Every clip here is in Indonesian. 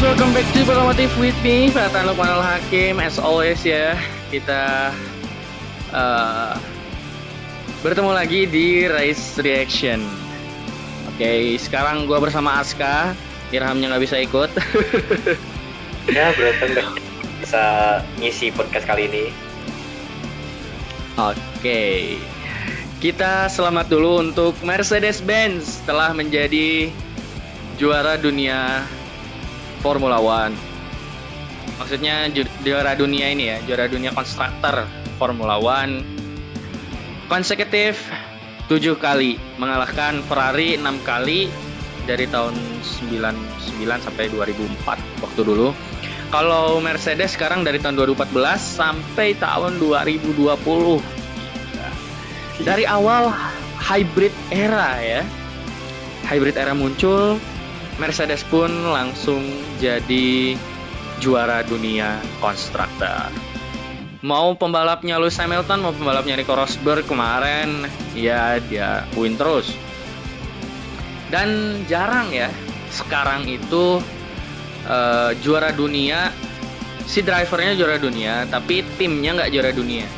Welcome back to Potomotif with me, Fatalupanul Hakim. As always ya, kita bertemu lagi di Race Reaction. Oke, sekarang gue bersama Aska. Irhamnya nggak bisa ikut. Ya, berarti nggak bisa ngisi podcast kali ini. Oke, kita selamat dulu untuk Mercedes-Benz telah menjadi juara dunia Formula One. Maksudnya juara dunia ini ya, juara dunia konstruktor Formula One konsekutif 7 kali, mengalahkan Ferrari 6 kali dari tahun 99 sampai 2004 waktu dulu. Kalau Mercedes sekarang dari tahun 2014 sampai tahun 2020. Dari awal hybrid era ya. Hybrid era muncul, Mercedes pun langsung jadi juara dunia konstruktor. Mau pembalapnya Lewis Hamilton, mau pembalapnya Nico Rosberg kemarin, ya dia win terus. Dan jarang ya sekarang itu juara dunia, si drivernya juara dunia, tapi timnya nggak juara dunia.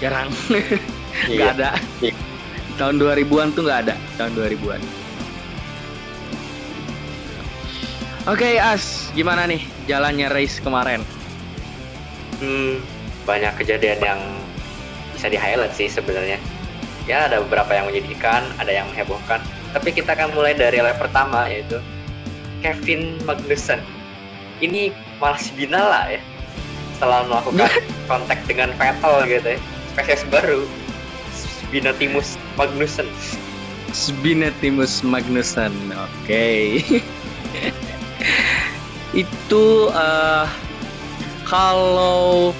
Jarang, nggak ada. Tahun 2000-an tuh nggak ada, tahun 2000-an. Oke, As, gimana nih jalannya race kemarin? Banyak kejadian yang bisa di-highlight sih sebenarnya. Ya, ada beberapa yang menyedihkan, ada yang menghebohkan. Tapi kita akan mulai dari lap pertama, yaitu Kevin Magnussen. Ini malah si Binala ya, setelah melakukan kontak dengan Vettel gitu ya. Spesies baru, Spinatimus Magnussen. Spinatimus Magnussen, oke. Itu kalau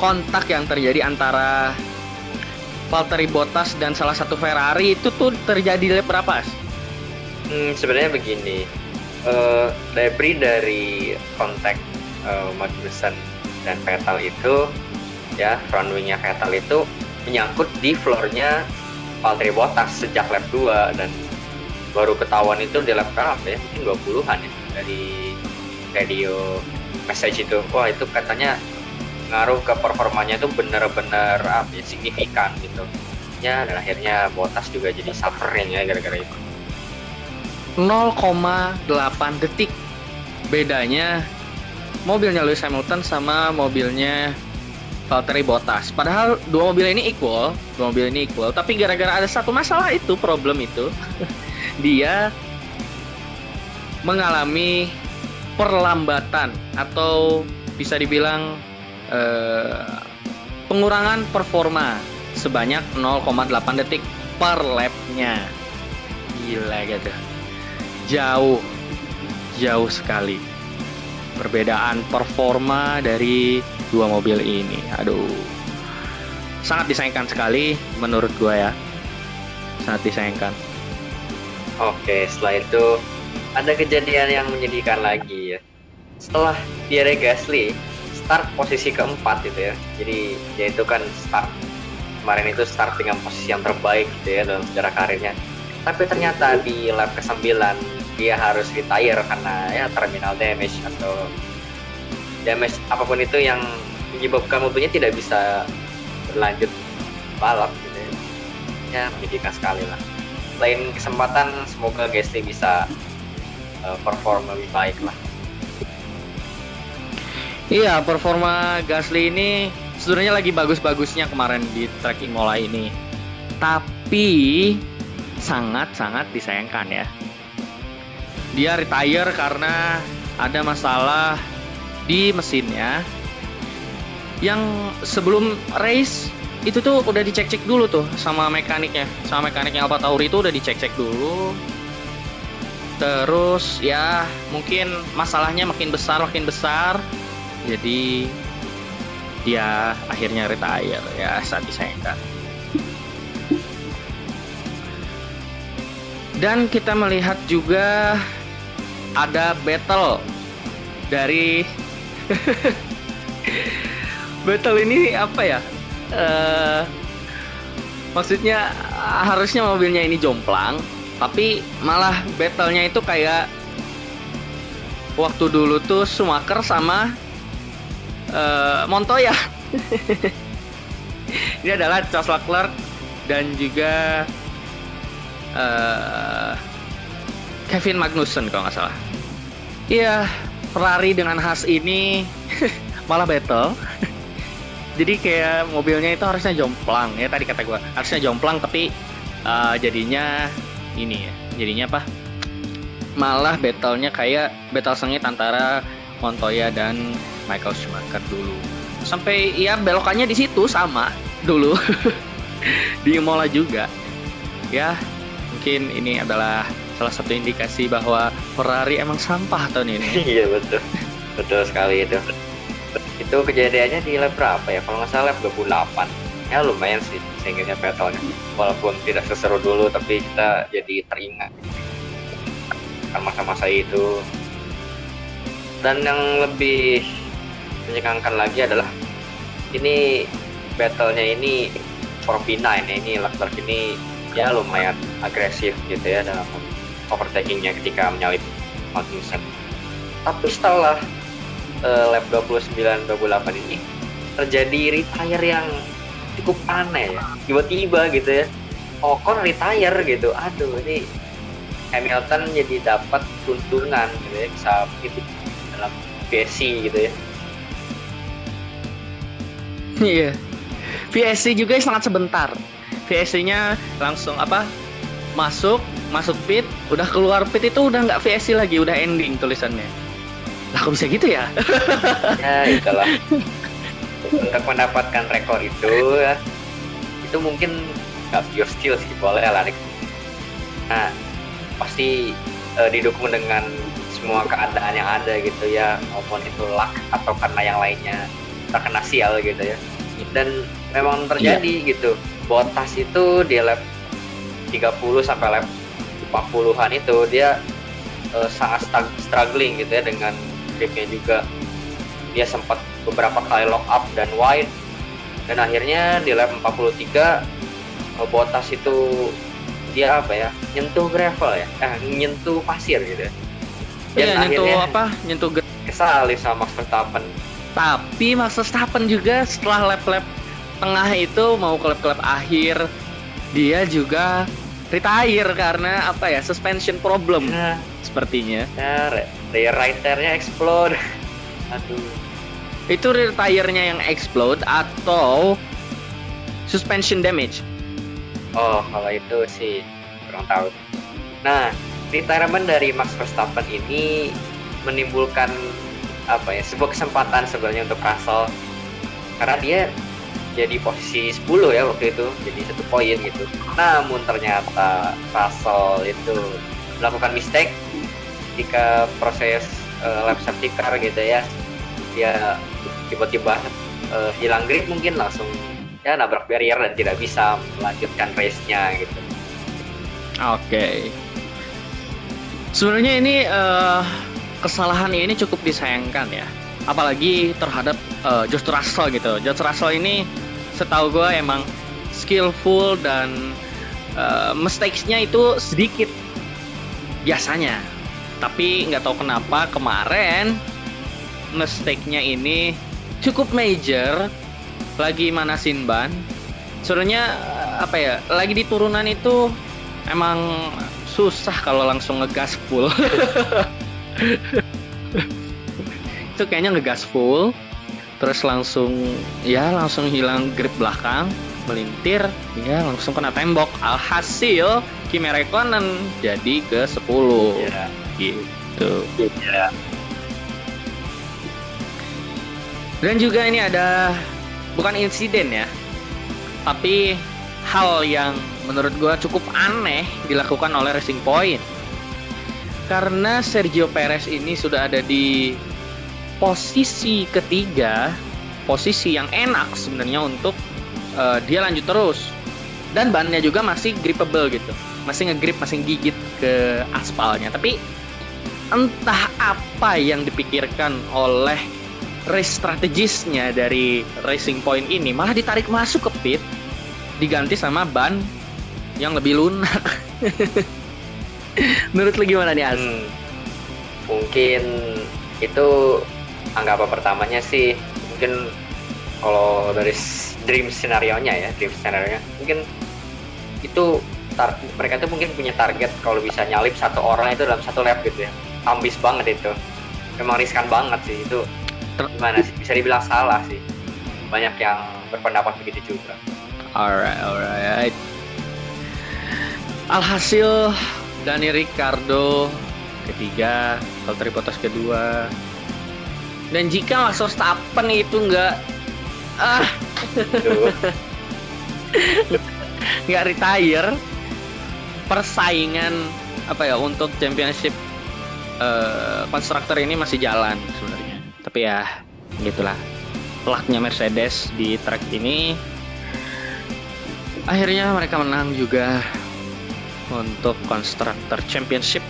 kontak yang terjadi antara Valtteri Bottas dan salah satu Ferrari itu tuh terjadi lap berapa? Sebenarnya begini, debris dari kontak Magnussen dan Vettel itu, ya front wingnya Vettel itu menyangkut di floornya Valtteri Bottas sejak lap 2 dan baru ketahuan itu di lap berapa ya, mungkin 20-an ya, dari radio message itu. Wah, itu katanya ngaruh ke performanya itu bener-bener apa ya, signifikan gitu ya. Dan akhirnya Bottas juga jadi sufferin ya gara-gara itu. 0,8 detik bedanya mobilnya Lewis Hamilton sama mobilnya Valtteri Bottas, padahal dua mobil ini equal, tapi gara-gara ada satu masalah itu, problem itu, dia mengalami perlambatan atau bisa dibilang pengurangan performa sebanyak 0,8 detik per lapnya. Gila gitu, jauh sekali perbedaan performa dari dua mobil ini. Aduh, sangat disayangkan sekali menurut gue ya, sangat disayangkan. Oke, setelah itu ada kejadian yang menyedihkan lagi ya. Setelah Pierre Gasly start posisi keempat gitu ya, jadi dia itu kan start kemarin itu start dengan posisi yang terbaik gitu ya dalam sejarah karirnya, tapi ternyata di lap ke-9 dia harus retire karena ya terminal damage atau damage apapun itu yang menyebabkan mobilnya tidak bisa berlanjut balap gitu ya. Ya, menyedihkan sekali lah. Lain kesempatan, semoga Gasly bisa perform lebih baik lah. Iya, performa Gasly ini sebenarnya lagi bagus-bagusnya kemarin di track Imola ini, tapi sangat-sangat disayangkan ya. Dia retire karena ada masalah di mesinnya yang sebelum race itu tuh udah dicek-cek dulu tuh sama mekaniknya Alpha Tauri itu udah dicek-cek dulu. Terus ya mungkin masalahnya makin besar, jadi dia akhirnya retire ya, saat disayangkan. Dan kita melihat juga ada battle dari battle ini apa ya? Maksudnya harusnya mobilnya ini jomplang, tapi malah battle-nya itu kayak waktu dulu tuh Schumacher sama Montoya. Ini adalah Charles Leclerc dan juga Kevin Magnussen kalau nggak salah. Iya, Ferrari dengan Haas ini malah battle. Jadi kayak mobilnya itu harusnya jomplang ya, tadi kata gue harusnya jomplang, tapi jadinya ini ya, jadinya apa? Malah battle-nya kayak battle sengit antara Montoya dan Michael Schumacher dulu. Sampai ya belokannya di situ sama dulu di Imola juga. Ya, mungkin ini adalah salah satu indikasi bahwa Ferrari emang sampah tahun ini. Iya betul, betul sekali itu. Itu kejadiannya di lap berapa ya? Kalau nggak salah lap 28. Ya lumayan sih seinginnya battle-nya. Walaupun tidak seseru dulu, tapi kita jadi teringat kan masa-masa itu. Dan yang lebih menyengangkan lagi adalah ini battle-nya ini 4v9 ya, ini Leclerc ini ya lumayan agresif gitu ya dalam overtaking-nya ketika menyalip Magnussen. Tapi setelah lap 29-28 ini terjadi retire yang cukup aneh ya, tiba-tiba gitu ya, Ocon retire gitu. Aduh, ini Hamilton jadi dapat keuntungan gitu ya, bisa gitu dalam PSC gitu ya. Iya, VSC juga sangat sebentar. VSC-nya langsung apa? Masuk pit, udah keluar pit itu udah nggak VSC lagi, udah ending tulisannya. Lah kok bisa gitu ya? Ya itulah. Untuk mendapatkan rekor itu, ya, itu mungkin nggak pure skill sih, boleh lah. Nah, pasti didukung dengan semua keadaan yang ada gitu ya, maupun itu luck atau karena yang lainnya terkena sial gitu ya. Dan memang terjadi gitu. Bottas itu di lap 30 sampai lap 40-an itu dia sangat struggling gitu ya dengan gripnya juga. Dia sempat beberapa kali lock up dan wide. Dan akhirnya di lap 43 Bottas itu dia apa ya? Nyentuh gravel ya. Nyentuh pasir gitu ya. Dan akhirnya nyentuh apa? Nyentuh kesal sama Max Verstappen. Tapi Max Verstappen juga setelah lap-lap tengah itu mau ke lap-lap akhir dia juga retire karena apa ya, suspension problem sepertinya. Ya, retire-nya explode. Aduh. Itu retire-nya yang explode atau suspension damage? Oh, kalau itu sih kurang tahu. Nah, retirement dari Max Verstappen ini menimbulkan apa ya, sebuah kesempatan sebenarnya untuk Russell karena dia jadi posisi 10 ya waktu itu, jadi 1 poin gitu. Namun ternyata Russell itu melakukan mistake ketika proses lap safety car gitu ya, dia tiba-tiba hilang grip mungkin, langsung ya nabrak barrier dan tidak bisa melanjutkan race-nya gitu. Oke. Sebenarnya ini kesalahan ini cukup disayangkan ya, apalagi terhadap George Russell gitu. George Russell ini setahu gue emang skillful dan mistakes-nya itu sedikit biasanya, tapi nggak tahu kenapa kemarin mistake-nya ini cukup major. Lagi manasin ban sebenarnya, apa ya, lagi di turunan itu emang susah kalau langsung ngegas full. Itu kayaknya ngegas full terus langsung hilang grip belakang, melintir ya, langsung kena tembok. Alhasil Kimi Räikkönen jadi ke 10 ya. Gitu ya. Dan juga ini ada bukan insiden ya, tapi hal yang menurut gua cukup aneh dilakukan oleh Racing Point. Karena Sergio Perez ini sudah ada di posisi ketiga, posisi yang enak sebenarnya untuk dia lanjut terus. Dan bannya juga masih grippable gitu, masih ngegrip, masih gigit ke aspalnya. Tapi entah apa yang dipikirkan oleh race strategisnya dari Racing Point ini, malah ditarik masuk ke pit, diganti sama ban yang lebih lunak. Menurut lu gimana nih, As? Mungkin itu anggapan pertamanya sih. Mungkin kalau dari dream scenario-nya mungkin itu mereka tuh mungkin punya target kalau bisa nyalip satu orang itu dalam satu lap gitu ya. Ambis banget itu, memang riskan banget sih itu. Gimana sih, bisa dibilang salah sih, banyak yang berpendapat begitu juga. Alright. Alhasil Dani Ricardo ketiga, Valtteri Bottas kedua, dan jika Max Verstappen itu nggak retire, persaingan untuk championship konstruktor ini masih jalan sebenarnya. Tapi ya gitulah lucknya Mercedes di track ini. Akhirnya mereka menang juga untuk Constructor Championship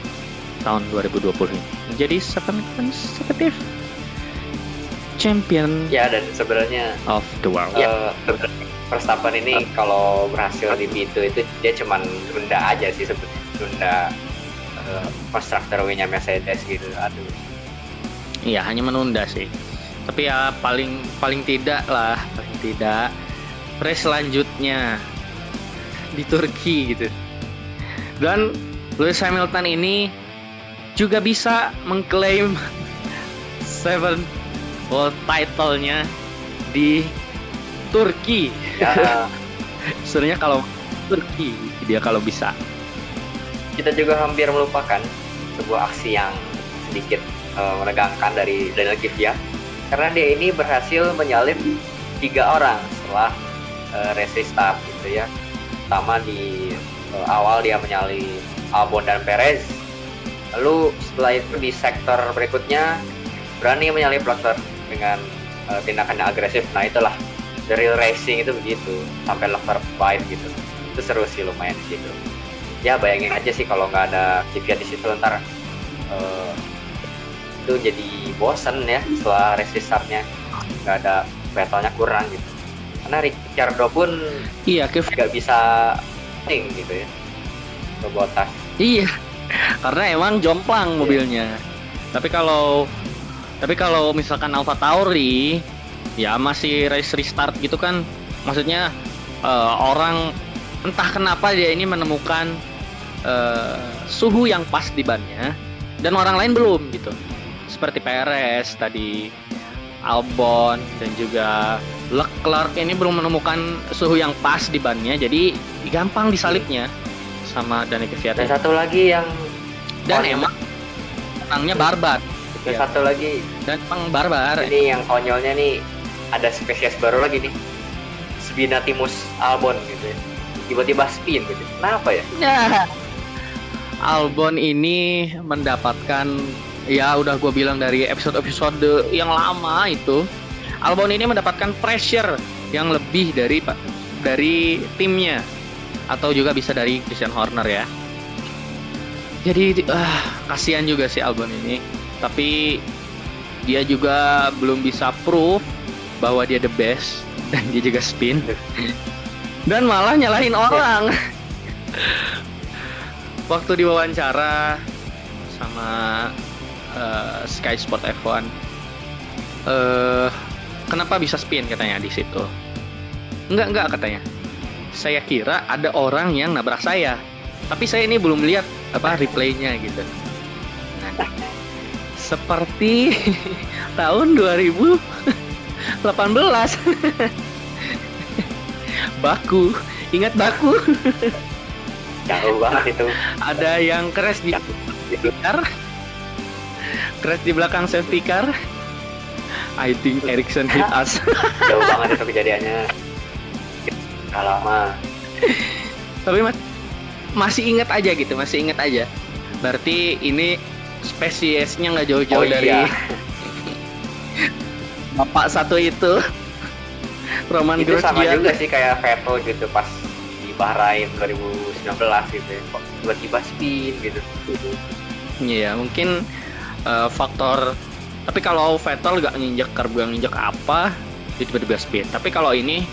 tahun 2020 ini. Jadi second consecutive champion. Ya, dan sebenarnya of the world. Ya, Verstappen ini kalau berhasil di P2 itu dia cuman tunda aja sih sebetulnya. Tunda Constructor win-nya Mercedes gitu. Aduh. Iya, hanya menunda sih. Tapi ya paling tidak race selanjutnya di Turki gitu. Dan Lewis Hamilton ini juga bisa mengklaim 7 world title-nya di Turki. Ya. Sebenarnya kalau Turki dia kalau bisa. Kita juga hampir melupakan sebuah aksi yang sedikit menegangkan dari Daniil Kvyat, karena dia ini berhasil menyalip 3 orang setelah race start gitu ya. Pertama di awal dia menyalip Albon dan Perez, lalu setelah itu di sektor berikutnya berani menyalip Leclerc dengan tindakan yang agresif. Nah itulah the real racing itu, begitu sampai Leclerc fight gitu. Itu seru sih lumayan di situ. Ya bayangin aja sih kalau nggak ada Kvyat di situ, ntar itu jadi bosen ya setelah race startnya, nggak ada battle-nya kurang gitu. Karena Ricardo pun nggak bisa ting gitu ya, Bottas. Iya, karena emang jomplang mobilnya. Tapi kalau misalkan Alpha Tauri ya masih race restart gitu kan, maksudnya orang entah kenapa dia ini menemukan suhu yang pas di bannya dan orang lain belum gitu. Seperti Perez tadi, Albon, dan juga Leclerc ini belum menemukan suhu yang pas di bannya, jadi gampang disalipnya sama Dani Kvyat. Dan satu lagi yang emang menangnya barbar. Dan ya. Satu lagi dan emang barbar. Ini yang konyolnya nih, ada spesies baru lagi nih, Spinatimus Albon gitu ya. Tiba-tiba spin gitu. Kenapa ya? Nah, Albon ini mendapatkan, ya udah gue bilang dari episode-episode yang lama itu, Albon ini mendapatkan pressure yang lebih dari timnya, atau juga bisa dari Christian Horner ya. Jadi kasihan juga sih Albon ini. Tapi dia juga belum bisa prove bahwa dia the best, dan dia juga spin dan malah nyalahin orang. Waktu diwawancara sama Sky Sport F1, kenapa bisa spin katanya di situ? Enggak katanya. Saya kira ada orang yang nabrak saya, tapi saya ini belum lihat replaynya gitu. Nah, seperti tahun 2018 Baku, ingat Baku? Jauh banget itu. Ada yang crash di belakang safety car. I think Ericsson hit us. Jauh banget itu kejadiannya. Gak lama. Tapi masih ingat aja. Berarti ini spesiesnya gak jauh-jauh dari bapak satu itu, Roman Grosjean. Itu sama juga sih kayak Vettel gitu pas di Bahrain 2019 gitu ya, kok tiba-tiba spin gitu. Iya, mungkin faktor, tapi kalau Vettel gak nginjek karbu, gak nginjek apa, tiba-tiba spin. Tapi kalau ini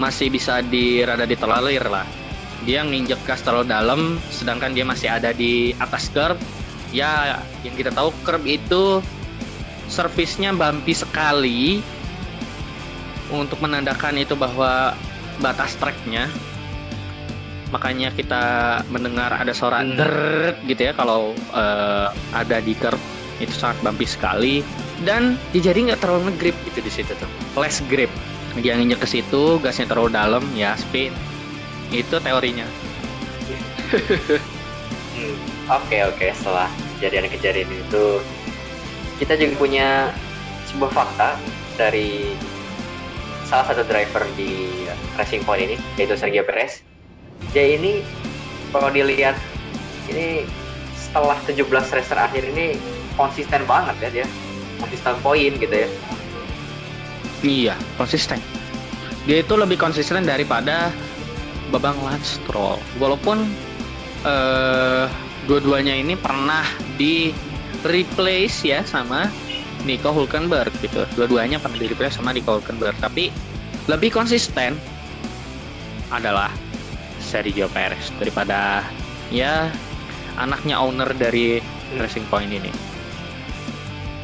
masih bisa dirada ditelolir lah, dia nginjek gas terlalu dalam sedangkan dia masih ada di atas curb. Ya, yang kita tahu curb itu servisnya bumpy sekali untuk menandakan itu bahwa batas tracknya. Makanya kita mendengar ada suara deret gitu ya kalau ada di curb, itu sangat bumpy sekali dan dia jadi nggak terlalu nge-grip itu di situ tuh. Less grip. Dia nginjek ke situ, gasnya terlalu dalam, ya spin. Itu teorinya. Oke, setelah kejadian itu kita juga punya sebuah fakta dari salah satu driver di Racing Point ini, yaitu Sergio Perez. Dia ini kalau dilihat ini setelah 17 race terakhir ini konsisten banget ya dia. Konsisten poin gitu ya. Iya, konsisten. Dia itu lebih konsisten daripada Babang Lance Stroll. Walaupun dua-duanya ini pernah di replace ya sama Nico Hulkenberg gitu. Dua-duanya pernah diriplace sama Nico Hulkenberg, tapi lebih konsisten adalah Sergio Perez daripada ya anaknya owner dari Racing Point ini.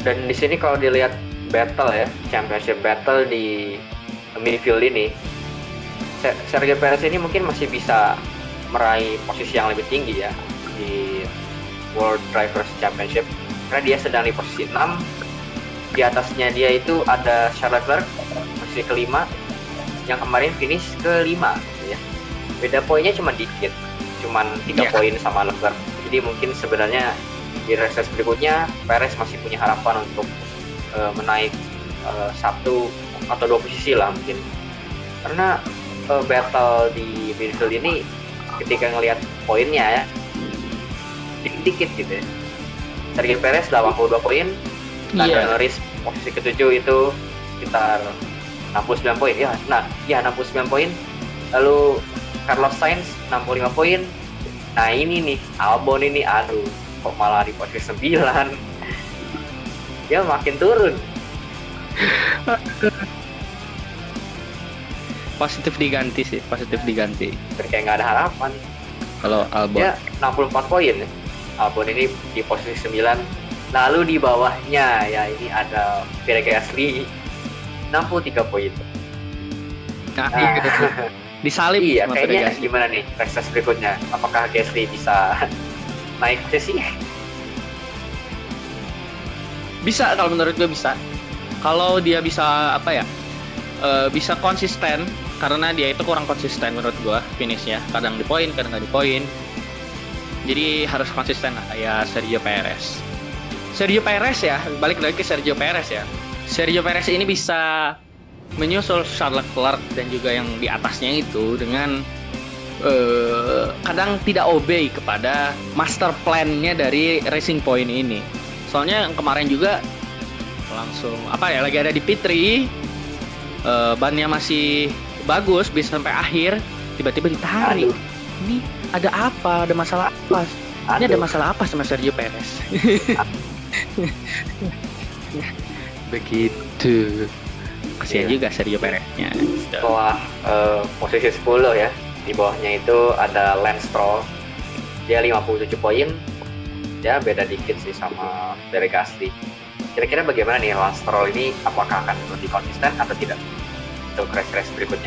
Dan di sini kalau dilihat battle ya, championship battle di midfield ini, Sergio Perez ini mungkin masih bisa meraih posisi yang lebih tinggi ya di World Drivers' Championship karena dia sedang di posisi 6. Di atasnya dia itu ada Charles Leclerc posisi kelima yang kemarin finish kelima gitu ya. Beda poinnya cuma dikit, cuma 3 poin sama Leclerc. Jadi mungkin sebenarnya di race berikutnya Perez masih punya harapan untuk menaik 1 atau 2 posisi lah mungkin. Karena battle di midfield ini ketika ngelihat poinnya ya dikit-dikit gitu ya. Sergio Perez 82 poin, Lando Norris posisi ke-7 itu sekitar 69 poin ya. Nah, ya 69 poin. Lalu Carlos Sainz 65 poin. Nah, ini nih Albon ini aduh kok malah di posisi 9. Dia makin turun. Positif diganti. Kayak nggak ada harapan. Kalau Albon ya 64 poin. Albon ini di posisi 9. Lalu di bawahnya ya ini ada Pierre Gasly 63 poin. Disalib. Iya, kayaknya gimana nih race berikutnya? Apakah Gasly bisa naik posisi? Bisa, kalau menurut gue bisa. Kalau dia bisa bisa konsisten, karena dia itu kurang konsisten menurut gue finishnya. Kadang di poin, kadang nggak di poin. Jadi harus konsisten ya Sergio Perez. Sergio Perez ini bisa menyusul Charles Leclerc dan juga yang di atasnya itu dengan kadang tidak obey kepada master plan-nya dari Racing Point ini. Soalnya yang kemarin juga langsung lagi ada di Pitri, bannya masih bagus bisa sampai akhir, tiba-tiba ditarik. Ini ada masalah apa? Ini ada masalah apa sama Sergio Perez? Begitu. Kasihan juga Sergio Pereznya. Setelah posisi 10 ya, di bawahnya itu ada Lance Stroll. Dia 57 poin. Ya beda dikit sih sama Pierre Gasly. Kira-kira bagaimana nih Lance Stroll ini, apakah akan lebih konsisten atau tidak untuk race-race berikutnya?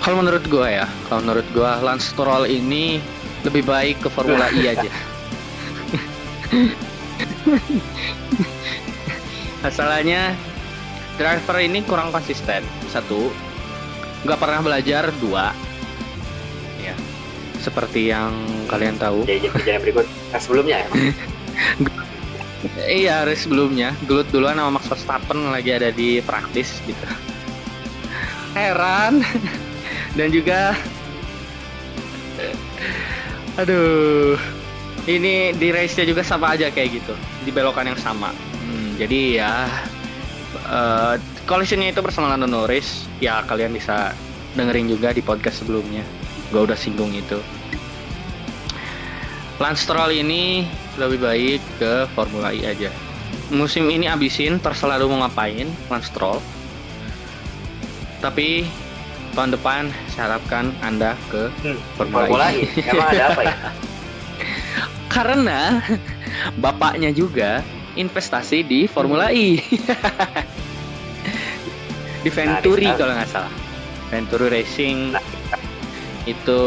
Kalau menurut gue Lance Stroll ini lebih baik ke Formula E aja. Masalahnya driver ini kurang konsisten. 1, nggak pernah belajar. 2, ya seperti yang kalian tahu. Jadi kejadian berikut sebelumnya ya. Iya, race sebelumnya gelut duluan sama Max Verstappen lagi ada di praktis gitu. Heran. Dan juga ini di race-nya juga sama aja kayak gitu, di belokan yang sama. Jadi ya collision-nya itu bersama Lando Norris. Ya kalian bisa dengerin juga di podcast sebelumnya, gue udah singgung itu. Lance Stroll ini lebih baik ke Formula E aja. Musim ini abisin, terserah lu mau ngapain Lance Stroll. Tapi tahun depan saya harapkan Anda ke Formula E. Emang ada apa ya? Karena bapaknya juga investasi di Formula E. Di Venturi kalau nggak salah. Venturi Racing itu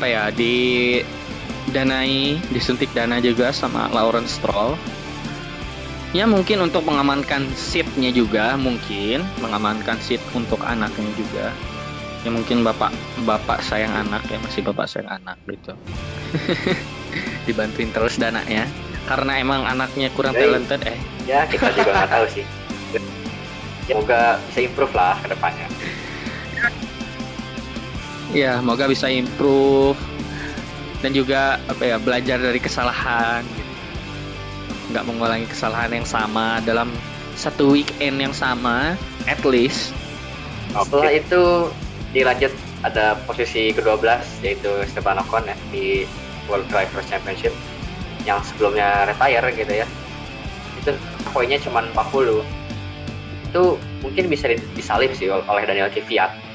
apa ya, disuntik dana juga sama Lawrence Stroll. Ya mungkin untuk mengamankan seatnya juga, mungkin mengamankan seat untuk anaknya juga. Ya mungkin bapak sayang anak ya, masih bapak sayang anak gitu. Dibantuin terus dananya, karena emang anaknya kurang talented Ya kita juga nggak tahu sih. Semoga bisa improve lah ke depannya. Ya, semoga bisa improve dan juga apa ya, belajar dari kesalahan, nggak mengulangi kesalahan yang sama dalam satu weekend yang sama, at least. Setelah itu dilanjut ada posisi ke-12 yaitu Esteban Ocon ya, di World Drivers' Championship yang sebelumnya retire gitu ya. Itu poinnya cuma 40. Itu mungkin bisa disalip sih oleh Daniil Kvyat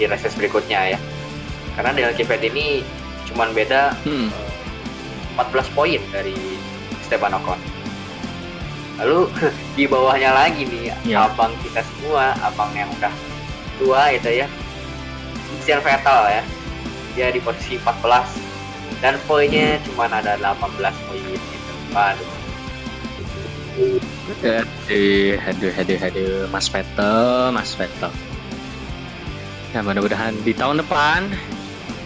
di race berikutnya ya, karena Daniil Kvyat ini cuman beda 14 poin dari Esteban Ocon. Lalu di bawahnya lagi nih abang kita semua, abang yang udah tua itu ya, Christian Vettel ya, dia di posisi 14 dan poinnya cuman ada 18 poin gitu. Aduh, Mas Vettel. Nah, mudah-mudahan di tahun depan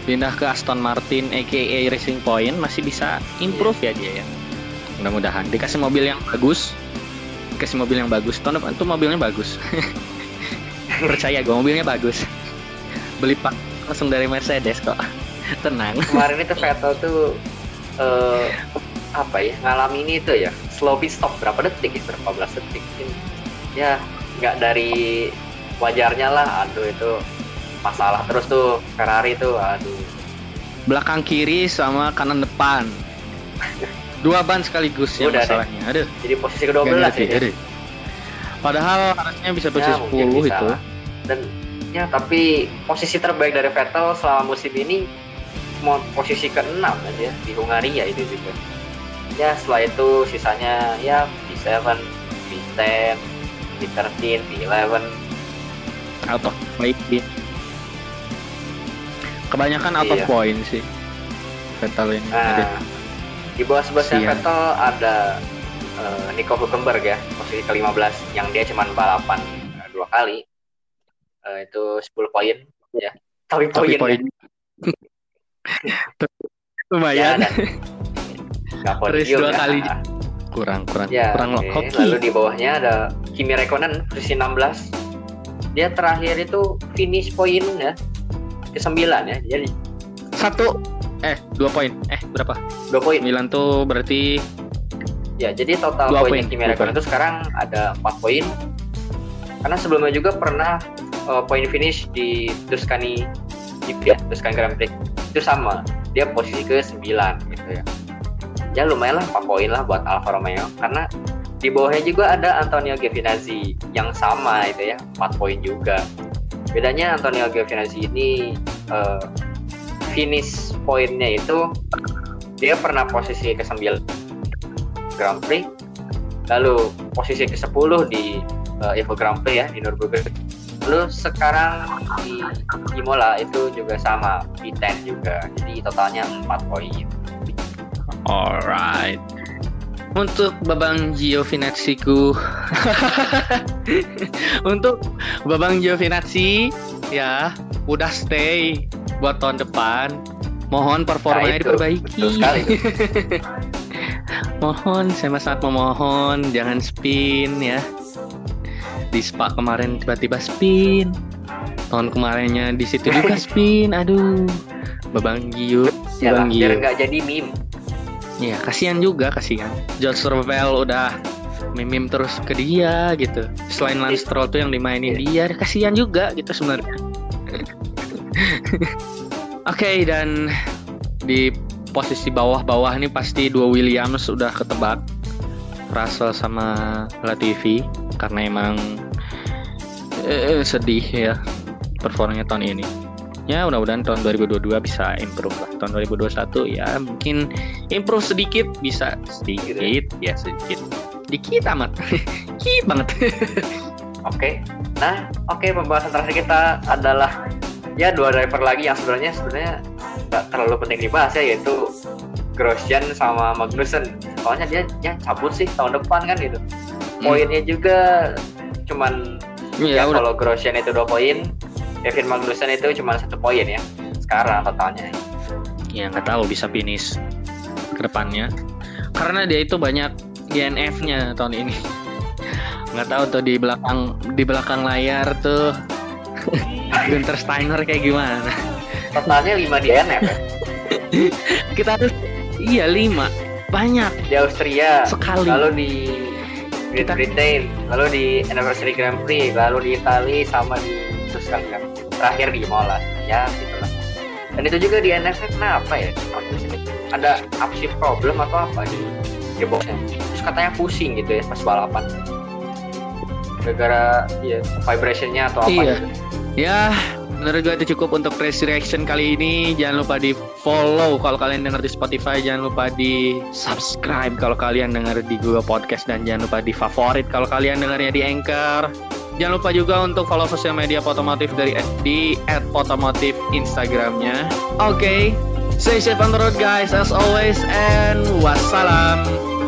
pindah ke Aston Martin aka Racing Point masih bisa improve ya dia ya. Mudah-mudahan dikasih mobil yang bagus tahun depan tuh, mobilnya bagus. Percaya gue, mobilnya bagus, beli pak langsung dari Mercedes kok, tenang. Kemarin itu Vettel tuh ngalamin itu ya, slow pit stop berapa detik ya, 14 detik ya, nggak dari wajarnya lah. Aduh, itu masalah terus tuh Ferrari tuh, aduh. Belakang kiri sama kanan depan. 2 ban sekaligus ya masalahnya. Aduh. Jadi posisi ke-12 ya. Padahal harusnya bisa posisi 10 bisa. Itu. Dan ya tapi posisi terbaik dari Vettel selama musim ini cuma posisi ke-6 aja di Hungaria itu juga. Ya setelah itu sisanya ya P7, P10, P13, P11 atau P8. Kebanyakan out of point sih Vettel ini. Di bawah 11-nya Vettel ada Nico Hulkenberg ya, posisi ke-15 yang dia cuma balapan 2 kali. Itu 10 poin ya. Tapi poin. Lumayan. Terus 2 kali kurang. Ya, kurang hoki. Lalu di bawahnya ada Kimi Räikkönen posisi 16. Dia terakhir itu finish poin ya, ke-9 ya, jadi 2 poin 9 tuh berarti ya, jadi total poinnya Kimi Räikkönen itu sekarang ada 4 poin karena sebelumnya juga pernah poin finish di Tuscany Grand Prix itu sama, dia posisi ke-9 gitu ya. Ya lumayan lah 4 poin lah buat Alfa Romeo, karena di bawahnya juga ada Antonio Giovinazzi yang sama itu ya, 4 poin juga. Bedanya Antonio Giovinazzi ini finish poinnya itu dia pernah posisi ke-9 Grand Prix, lalu posisi ke-10 di Evo Grand Prix ya di Nürburgring. Lalu sekarang di Imola itu juga sama, P10 juga. Jadi totalnya 4 poin. Alright. Untuk Babang Giovinazzi ya udah stay buat tahun depan. Mohon performanya diperbaiki. Mohon, saya sangat memohon jangan spin ya. Di Spa kemarin tiba-tiba spin. Tahun kemarinnya di situ juga spin. Aduh. Babang Gio. Biar enggak jadi meme. Ya, kasihan juga. George Russell udah mimim terus ke dia gitu. Selain Lance Stroll tuh yang dimainin dia, kasihan juga gitu sebenarnya. Oke, dan di posisi bawah-bawah nih pasti dua Williams udah ketebak, Russell sama Latifi, karena emang sedih ya performanya tahun ini. Ya mudah-mudahan tahun 2022 bisa improve lah. Tahun 2021 ya mungkin improve sedikit, bisa sedikit ya, sedikit dikit amat dikit banget. Oke, nah oke, pembahasan terakhir kita adalah ya dua driver lagi yang sebenarnya nggak terlalu penting dibahas ya, yaitu Grosjean sama Magnussen. Soalnya dia cabut sih tahun depan kan gitu. Poinnya juga cuman ya kalau Grosjean itu 2 poin, Kevin Magnussen itu cuma 1 poin ya sekarang totalnya. Ya nggak tahu bisa finish ke depannya, karena dia itu banyak DNF-nya tahun ini. Nggak tahu tuh di belakang layar tuh Gunter Steiner kayak gimana. Totalnya 5 DNF ya? Kita harus, iya 5, banyak. Di Austria, sekali. Lalu di Britain, lalu di Anniversary Grand Prix, lalu di Italia, sama di Tuscan Grand Prix. Terakhir di Mola, ya gitulah. Dan itu juga di DNF kenapa ya? Ada upshift problem atau apa di boxnya? Terus katanya pusing gitu ya pas balapan. Gara-gara ya vibration-nya atau apa gitu. Ya, menurut gue itu cukup untuk Race Reaction kali ini. Jangan lupa di follow kalau kalian denger di Spotify, jangan lupa di subscribe kalau kalian denger di Google Podcast, dan jangan lupa di favorit kalau kalian dengarnya di Anchor. Jangan lupa juga untuk follow sosial media Potomotif di @potomotif Instagramnya. Oke, stay safe on the road guys as always, and wassalam.